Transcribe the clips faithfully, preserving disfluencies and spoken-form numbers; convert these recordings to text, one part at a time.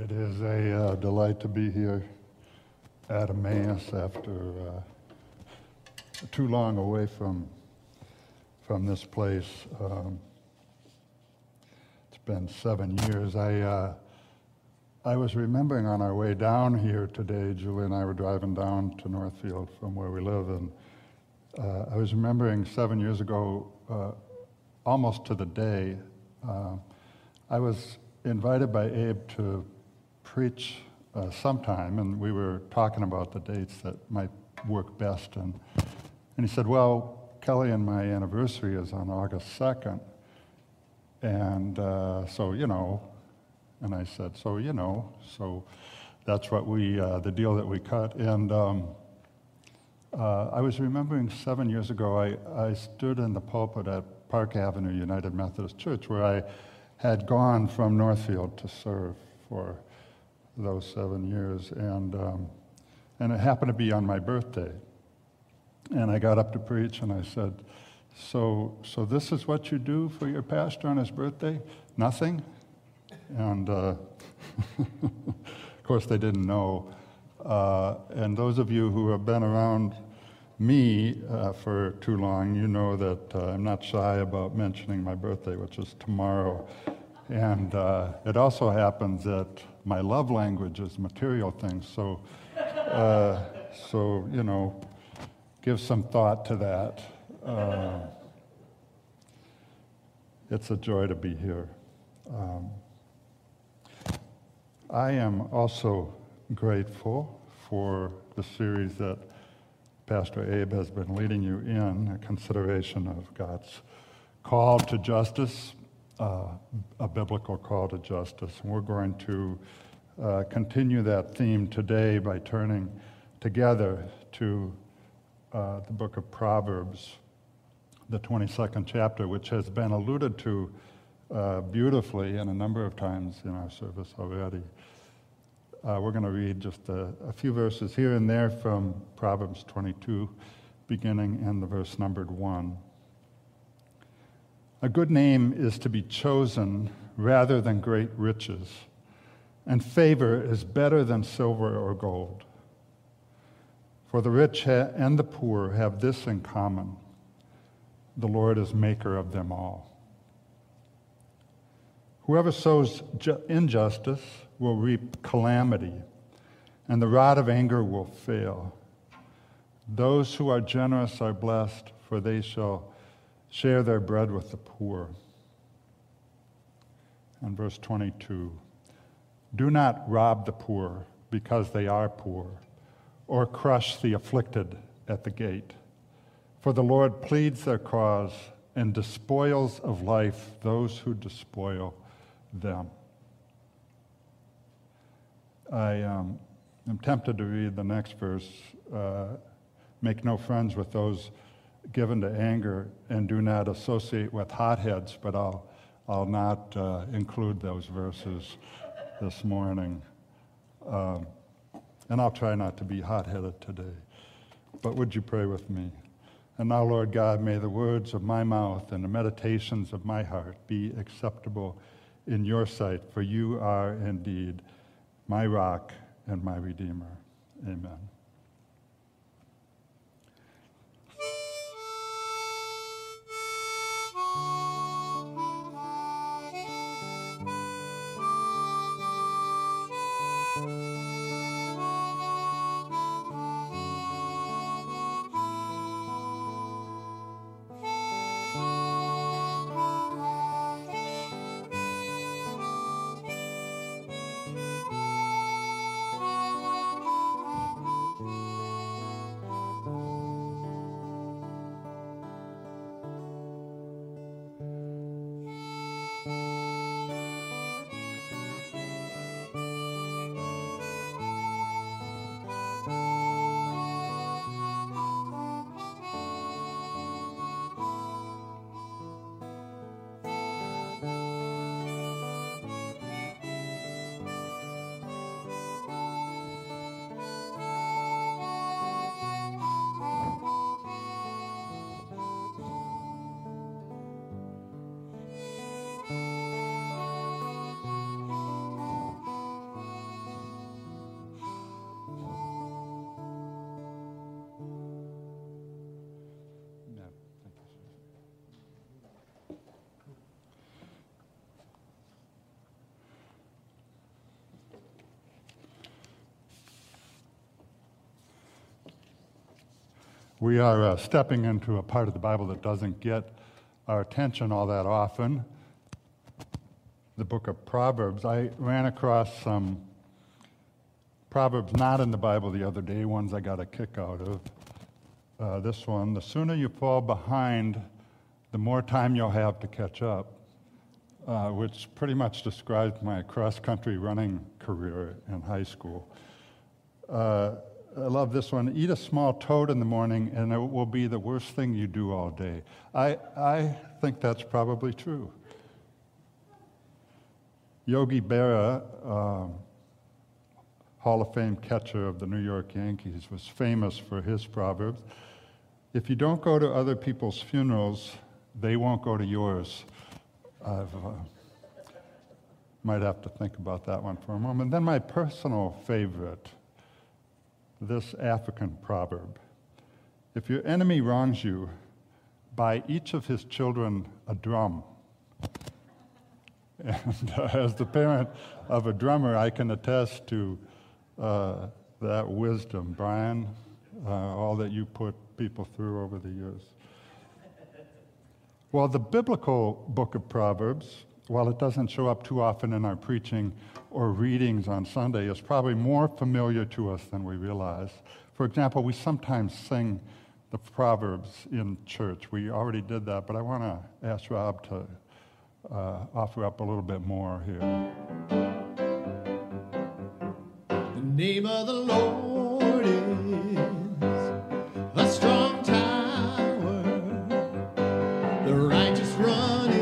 It is a uh, delight to be here at Emmaus after uh, too long away from from this place. Um, it's been seven years. I uh, I was remembering on our way down here today, Julie and I were driving down to Northfield from where we live, and uh, I was remembering seven years ago, uh, almost to the day, uh, I was invited by Abe to preach uh, sometime, and we were talking about the dates that might work best, and and he said, well, Kelly and my anniversary is on August second, and uh, so, you know, and I said, so, you know, so that's what we, uh, the deal that we cut, and um, uh, I was remembering seven years ago, I, I stood in the pulpit at Park Avenue United Methodist Church, where I had gone from Northfield to serve for those seven years, and um, and it happened to be on my birthday. And I got up to preach, and I said, "So, so this is what you do for your pastor on his birthday? Nothing?" And uh, of course, they didn't know. Uh, and those of you who have been around me uh, for too long, you know that uh, I'm not shy about mentioning my birthday, which is tomorrow. And uh, it also happens that my love language is material things, so uh, so you know, give some thought to that. Uh, it's a joy to be here. Um, I am also grateful for the series that Pastor Abe has been leading you in, a consideration of God's call to justice, uh, a biblical call to justice. And we're going to uh, continue that theme today by turning together to uh, the book of Proverbs, the twenty-second chapter, which has been alluded to uh, beautifully and a number of times in our service already. Uh, we're going to read just a, a few verses here and there from Proverbs twenty-two, beginning in the verse numbered one. A good name is to be chosen rather than great riches, and favor is better than silver or gold. For the rich ha- and the poor have this in common: the Lord is maker of them all. Whoever sows ju- injustice will reap calamity, and the rod of anger will fail. Those who are generous are blessed, for they shall share their bread with the poor. And verse twenty-two, do not rob the poor because they are poor, or crush the afflicted at the gate. For the Lord pleads their cause and despoils of life those who despoil them. I um, am tempted to read the next verse, uh, make no friends with those given to anger and do not associate with hotheads, but I'll, I'll not uh, include those verses this morning. Um, and I'll try not to be hot-headed today. But would you pray with me? And now, Lord God, may the words of my mouth and the meditations of my heart be acceptable in your sight, for you are indeed my rock and my redeemer. Amen. We are uh, stepping into a part of the Bible that doesn't get our attention all that often, the book of Proverbs. I ran across some Proverbs not in the Bible the other day, ones I got a kick out of. Uh, this one, the sooner you fall behind, the more time you'll have to catch up, uh, which pretty much described my cross-country running career in high school. Uh, I love this one. Eat a small toad in the morning, and it will be the worst thing you do all day. I I think that's probably true. Yogi Berra, um, Hall of Fame catcher of the New York Yankees, was famous for his proverbs. If you don't go to other people's funerals, they won't go to yours. I've uh, might have to think about that one for a moment. And then my personal favorite, this African proverb. If your enemy wrongs you, buy each of his children a drum. And uh, as the parent of a drummer, I can attest to uh, that wisdom. Brian, uh, all that you put people through over the years. Well, the biblical book of Proverbs, while it doesn't show up too often in our preaching or readings on Sunday, is probably more familiar to us than we realize. For example, we sometimes sing the Proverbs in church. We already did that, but I want to ask Rob to uh, offer up a little bit more here. The name of the Lord is a strong tower, the righteous run in.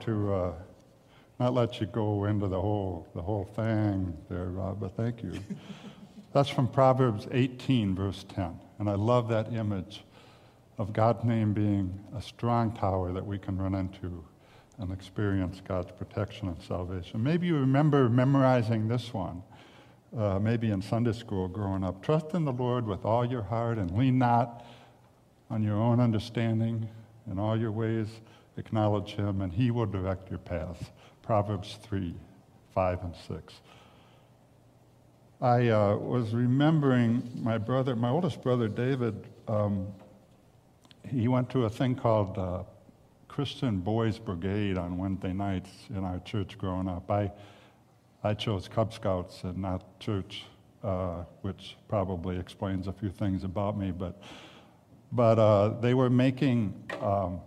To uh, not let you go into the whole the whole thing there, Rob, but thank you. That's from Proverbs eighteen, verse ten. And I love that image of God's name being a strong tower that we can run into and experience God's protection and salvation. Maybe you remember memorizing this one, uh, maybe in Sunday school growing up. Trust in the Lord with all your heart and lean not on your own understanding. In all your ways acknowledge him, and he will direct your path. Proverbs three, five, and six. I uh, was remembering my brother, my oldest brother, David. Um, he went to a thing called uh, Christian Boys Brigade on Wednesday nights in our church growing up. I I chose Cub Scouts and not church, uh, which probably explains a few things about me, but, but uh, they were making Um,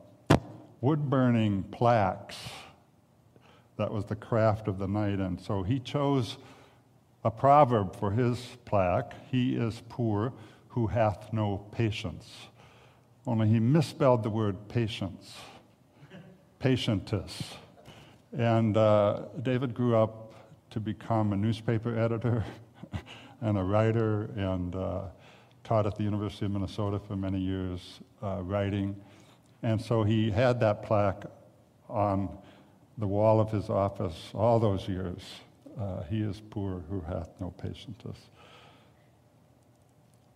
wood-burning plaques. That was the craft of the night, and so he chose a proverb for his plaque. He is poor who hath no patience. Only he misspelled the word patience, patientis. And uh, David grew up to become a newspaper editor and a writer, and uh, taught at the University of Minnesota for many years, uh, writing. And so he had that plaque on the wall of his office all those years. Uh, he is poor who hath no patience.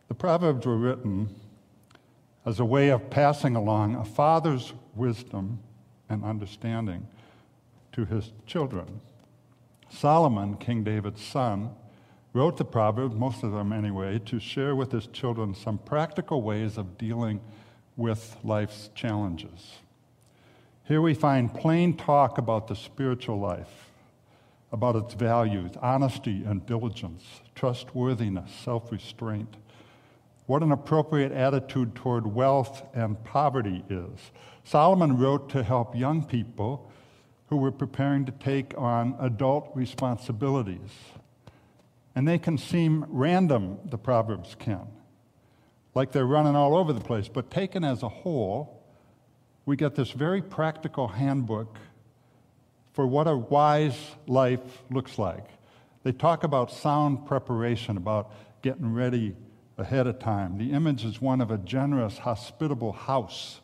The Proverbs were written as a way of passing along a father's wisdom and understanding to his children. Solomon, King David's son, wrote the Proverbs, most of them anyway, to share with his children some practical ways of dealing with life's challenges. Here we find plain talk about the spiritual life, about its values, honesty and diligence, trustworthiness, self-restraint, what an appropriate attitude toward wealth and poverty is. Solomon wrote to help young people who were preparing to take on adult responsibilities. And they can seem random, the Proverbs can, like they're running all over the place. But taken as a whole, we get this very practical handbook for what a wise life looks like. They talk about sound preparation, about getting ready ahead of time. The image is one of a generous, hospitable house,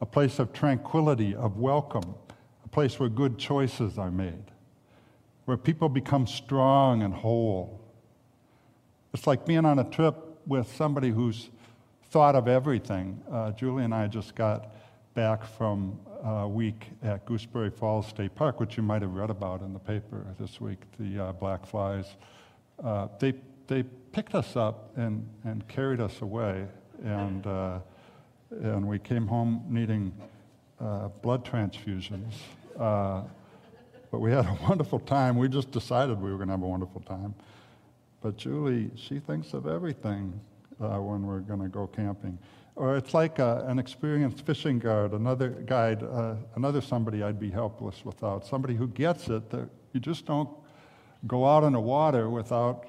a place of tranquility, of welcome, a place where good choices are made, where people become strong and whole. It's like being on a trip with somebody who's thought of everything. Uh, Julie and I just got back from a week at Gooseberry Falls State Park, which you might have read about in the paper this week, the uh, black flies. Uh, they they picked us up and, and carried us away, and uh, and we came home needing uh, blood transfusions. Uh, but we had a wonderful time. We just decided we were going to have a wonderful time. But Julie, she thinks of everything uh, when we're going to go camping. Or it's like a, an experienced fishing guide, another guide, uh, another somebody I'd be helpless without, somebody who gets it, that you just don't go out in the water without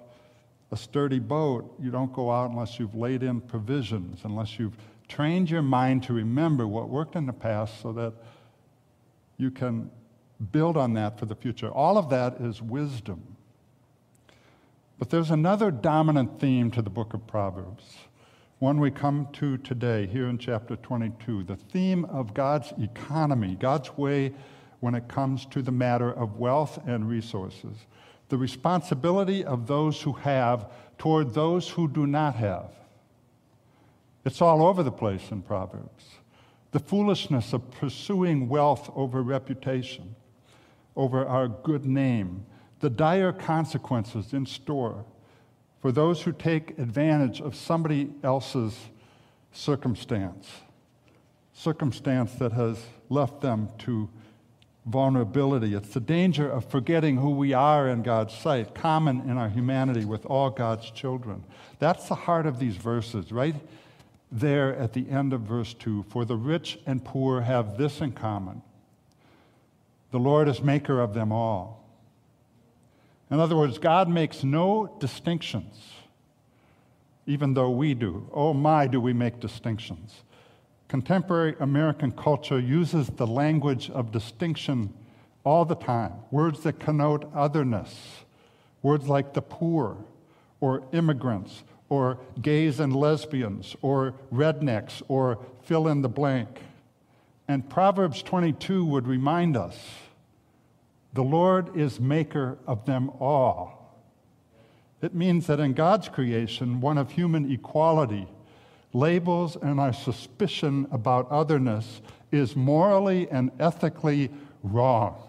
a sturdy boat. You don't go out unless you've laid in provisions, unless you've trained your mind to remember what worked in the past so that you can build on that for the future. All of that is wisdom. But there's another dominant theme to the book of Proverbs, one we come to today here in chapter twenty-two, the theme of God's economy, God's way when it comes to the matter of wealth and resources, the responsibility of those who have toward those who do not have. It's all over the place in Proverbs. The foolishness of pursuing wealth over reputation, over our good name, the dire consequences in store for those who take advantage of somebody else's circumstance, circumstance that has left them to vulnerability. It's the danger of forgetting who we are in God's sight, common in our humanity with all God's children. That's the heart of these verses, right there at the end of verse two. For the rich and poor have this in common: the Lord is maker of them all. In other words, God makes no distinctions, even though we do. Oh my, do we make distinctions. Contemporary American culture uses the language of distinction all the time, words that connote otherness, words like the poor, or immigrants, or gays and lesbians, or rednecks, or fill in the blank. And Proverbs twenty-two would remind us, the Lord is maker of them all. It means that in God's creation, one of human equality, labels and our suspicion about otherness is morally and ethically wrong.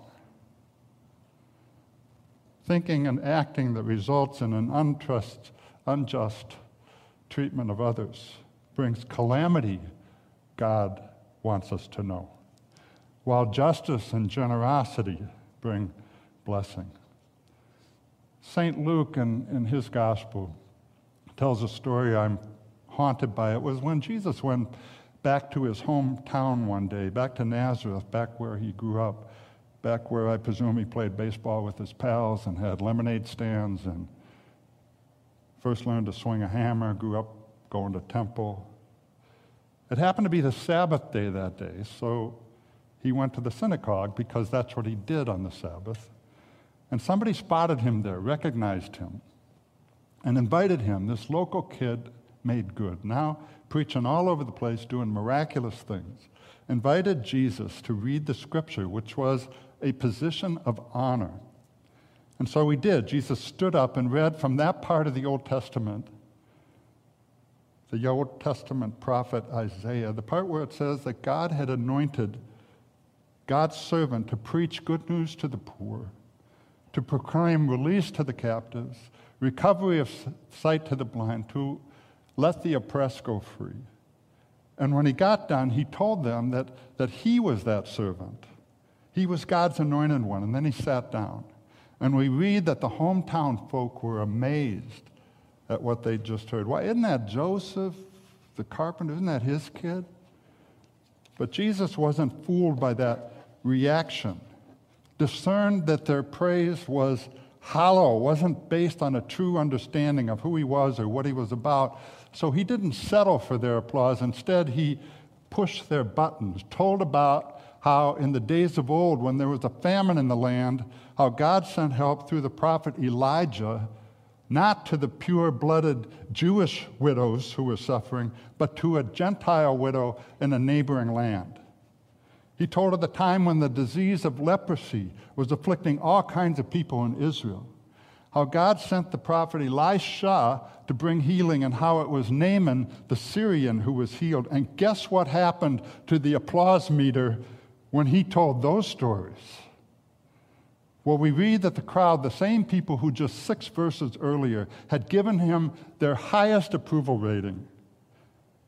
Thinking and acting that results in an untrust, unjust treatment of others brings calamity, God wants us to know, while justice and generosity bring blessing. Saint Luke, in, in his gospel, tells a story I'm haunted by. It was when Jesus went back to his hometown one day, back to Nazareth, back where he grew up, back where I presume he played baseball with his pals and had lemonade stands and first learned to swing a hammer, grew up going to temple. It happened to be the Sabbath day that day, so he went to the synagogue because that's what he did on the Sabbath. And somebody spotted him there, recognized him, and invited him, this local kid made good, now preaching all over the place, doing miraculous things, invited Jesus to read the scripture, which was a position of honor. And so he did. Jesus stood up and read from that part of the Old Testament, the Old Testament prophet Isaiah, the part where it says that God had anointed God's servant to preach good news to the poor, to proclaim release to the captives, recovery of sight to the blind, to let the oppressed go free. And when he got done, he told them that, that he was that servant. He was God's anointed one. And then he sat down. And we read that the hometown folk were amazed at what they just heard. Why, isn't that Joseph, the carpenter? Isn't that his kid? But Jesus wasn't fooled by that reaction, discerned that their praise was hollow, wasn't based on a true understanding of who he was or what he was about. So he didn't settle for their applause. Instead, he pushed their buttons, told about how in the days of old, when there was a famine in the land, how God sent help through the prophet Elijah, not to the pure-blooded Jewish widows who were suffering, but to a Gentile widow in a neighboring land. He told of the time when the disease of leprosy was afflicting all kinds of people in Israel, how God sent the prophet Elisha to bring healing, and how it was Naaman the Syrian who was healed. And guess what happened to the applause meter when he told those stories? Well, we read that the crowd, the same people who just six verses earlier had given him their highest approval rating,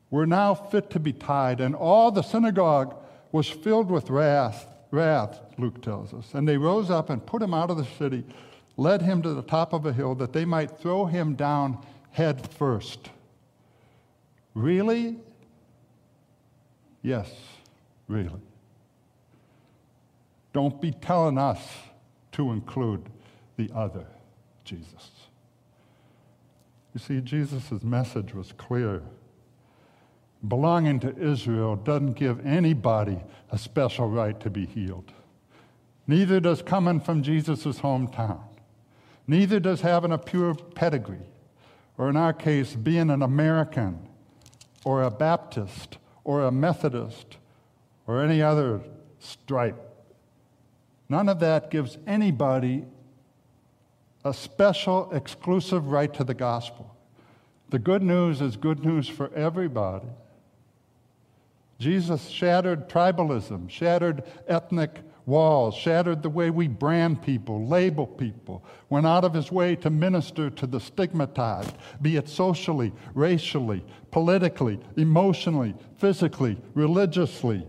were now fit to be tied, and all the synagogue was filled with wrath, wrath, Luke tells us. And they rose up and put him out of the city, led him to the top of a hill that they might throw him down head first. Really? Yes, really. Don't be telling us to include the other, Jesus. You see, Jesus' message was clear. Belonging to Israel doesn't give anybody a special right to be healed. Neither does coming from Jesus' hometown. Neither does having a pure pedigree, or in our case, being an American, or a Baptist, or a Methodist, or any other stripe. None of that gives anybody a special, exclusive right to the gospel. The good news is good news for everybody. Jesus shattered tribalism, shattered ethnic walls, shattered the way we brand people, label people, went out of his way to minister to the stigmatized, be it socially, racially, politically, emotionally, physically, religiously,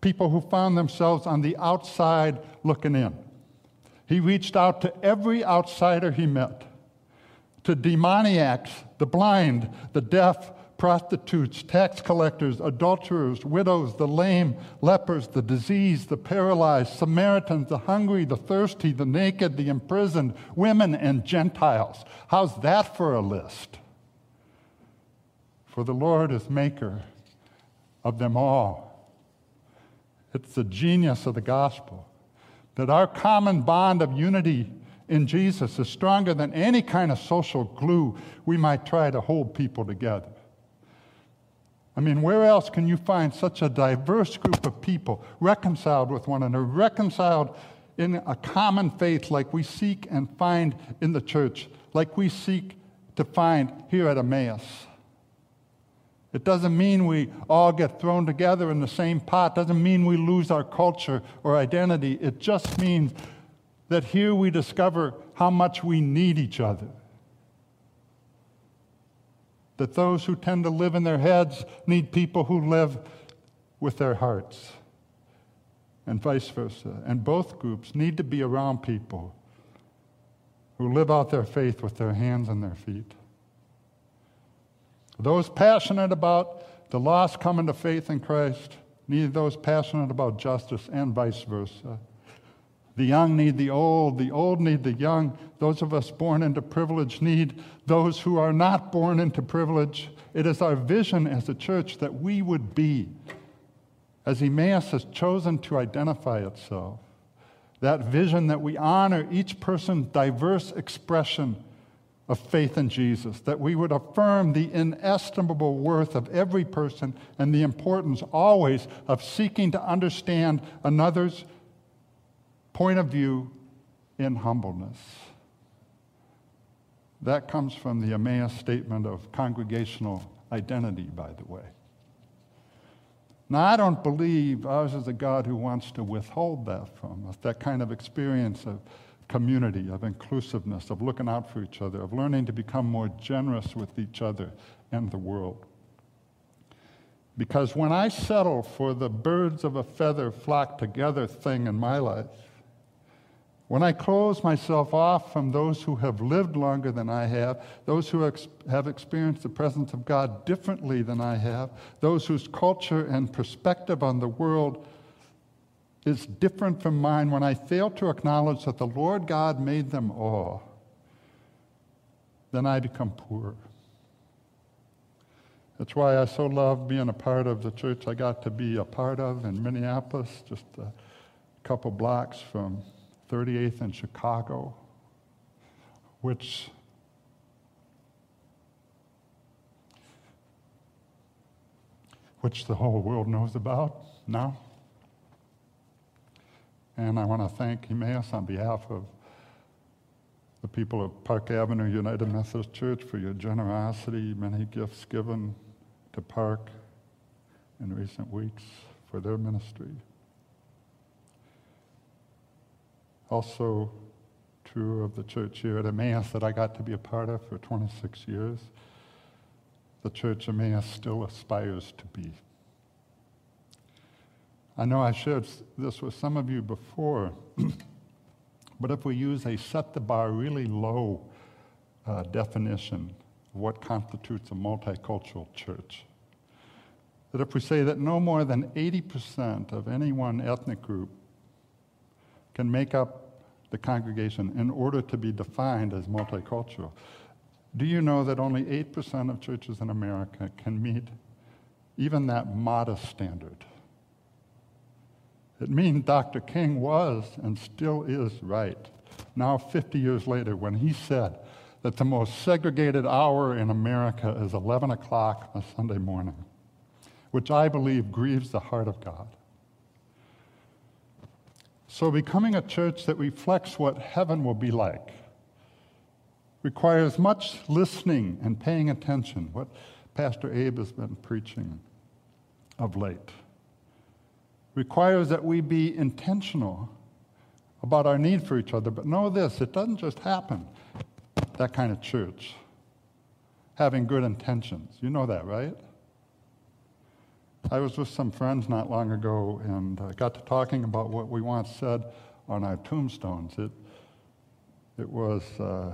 people who found themselves on the outside looking in. He reached out to every outsider he met, to demoniacs, the blind, the deaf, prostitutes, tax collectors, adulterers, widows, the lame, lepers, the diseased, the paralyzed, Samaritans, the hungry, the thirsty, the naked, the imprisoned, women, and Gentiles. How's that for a list? For the Lord is maker of them all. It's the genius of the gospel, that our common bond of unity in Jesus is stronger than any kind of social glue we might try to hold people together. I mean, where else can you find such a diverse group of people reconciled with one another, reconciled in a common faith like we seek and find in the church, like we seek to find here at Emmaus? It doesn't mean we all get thrown together in the same pot. It doesn't mean we lose our culture or identity. It just means that here we discover how much we need each other. That those who tend to live in their heads need people who live with their hearts, and vice versa. And both groups need to be around people who live out their faith with their hands and their feet. Those passionate about the lost coming to faith in Christ need those passionate about justice, and vice versa. The young need the old, the old need the young. Those of us born into privilege need those who are not born into privilege. It is our vision as a church that we would be, as Emmaus has chosen to identify itself, that vision that we honor each person's diverse expression of faith in Jesus, that we would affirm the inestimable worth of every person and the importance always of seeking to understand another's point of view in humbleness. That comes from the Emmaus statement of congregational identity, by the way. Now, I don't believe ours is a God who wants to withhold that from us, that kind of experience of community, of inclusiveness, of looking out for each other, of learning to become more generous with each other and the world. Because when I settle for the birds of a feather flock together thing in my life, when I close myself off from those who have lived longer than I have, those who ex- have experienced the presence of God differently than I have, those whose culture and perspective on the world is different from mine, when I fail to acknowledge that the Lord God made them all, then I become poor. That's why I so love being a part of the church I got to be a part of in Minneapolis, just a couple blocks from thirty-eighth in Chicago, which which the whole world knows about now. And I want to thank Emmaus on behalf of the people of Park Avenue United Methodist Church for your generosity, many gifts given to Park in recent weeks for their ministry. Also true of the church here at Emmaus that I got to be a part of for twenty-six years, the church Emmaus still aspires to be. I know I shared this with some of you before, but if we use a set the bar really low uh, definition of what constitutes a multicultural church, that if we say that no more than eighty percent of any one ethnic group can make up the congregation in order to be defined as multicultural, do you know that only eight percent of churches in America can meet even that modest standard? It means Doctor King was and still is right. Now, fifty years later, when he said that the most segregated hour in America is eleven o'clock on a Sunday morning, which I believe grieves the heart of God. So becoming a church that reflects what heaven will be like requires much listening and paying attention, what Pastor Abe has been preaching of late. Requires that we be intentional about our need for each other. But know this, it doesn't just happen, that kind of church, having good intentions. You know that, right? I was with some friends not long ago and uh, got to talking about what we once said on our tombstones. It, it was, uh,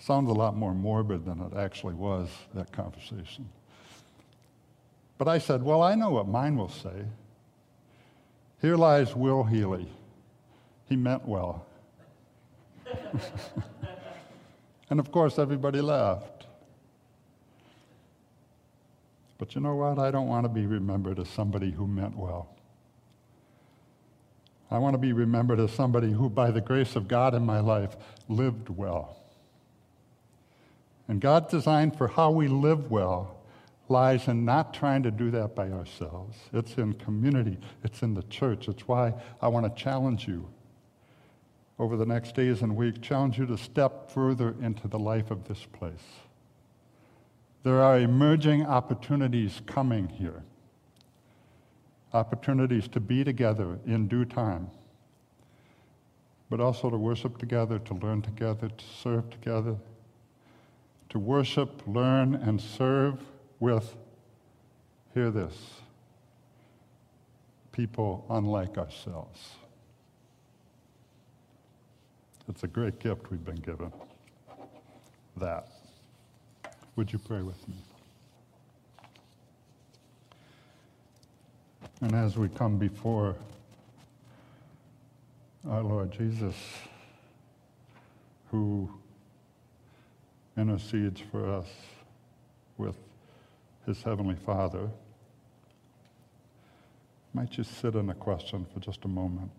sounds a lot more morbid than it actually was, that conversation. But I said, well, I know what mine will say. Here lies Will Healy. He meant well. And of course, everybody laughed. But you know what? I don't want to be remembered as somebody who meant well. I want to be remembered as somebody who, by the grace of God in my life, lived well. And God's design for how we live well lies in not trying to do that by ourselves. It's in community. It's in the church. It's why I want to challenge you over the next days and weeks, challenge you to step further into the life of this place. There are emerging opportunities coming here, opportunities to be together in due time, but also to worship together, to learn together, to serve together, to worship, learn, and serve with, hear this, people unlike ourselves. It's a great gift we've been given, that. Would you pray with me? And as we come before our Lord Jesus, who intercedes for us with His Heavenly Father, might you sit in a question for just a moment?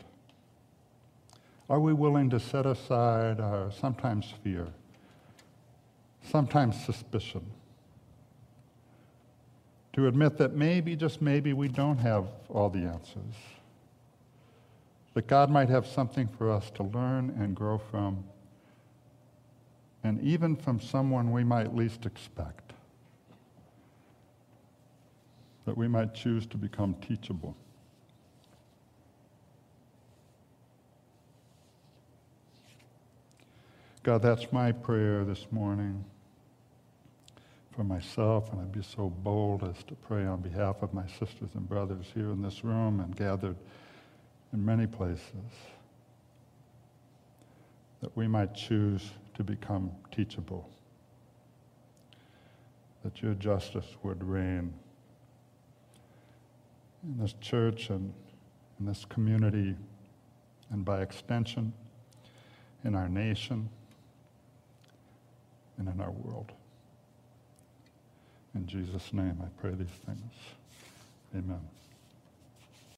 Are we willing to set aside our sometimes fear, sometimes suspicion, to admit that maybe, just maybe, we don't have all the answers, that God might have something for us to learn and grow from, and even from someone we might least expect, that we might choose to become teachable? God, that's my prayer this morning for myself, and I'd be so bold as to pray on behalf of my sisters and brothers here in this room and gathered in many places, that we might choose to become teachable, that your justice would reign in this church and in this community, and by extension, in our nation and in our world. In Jesus' name, I pray these things. Amen.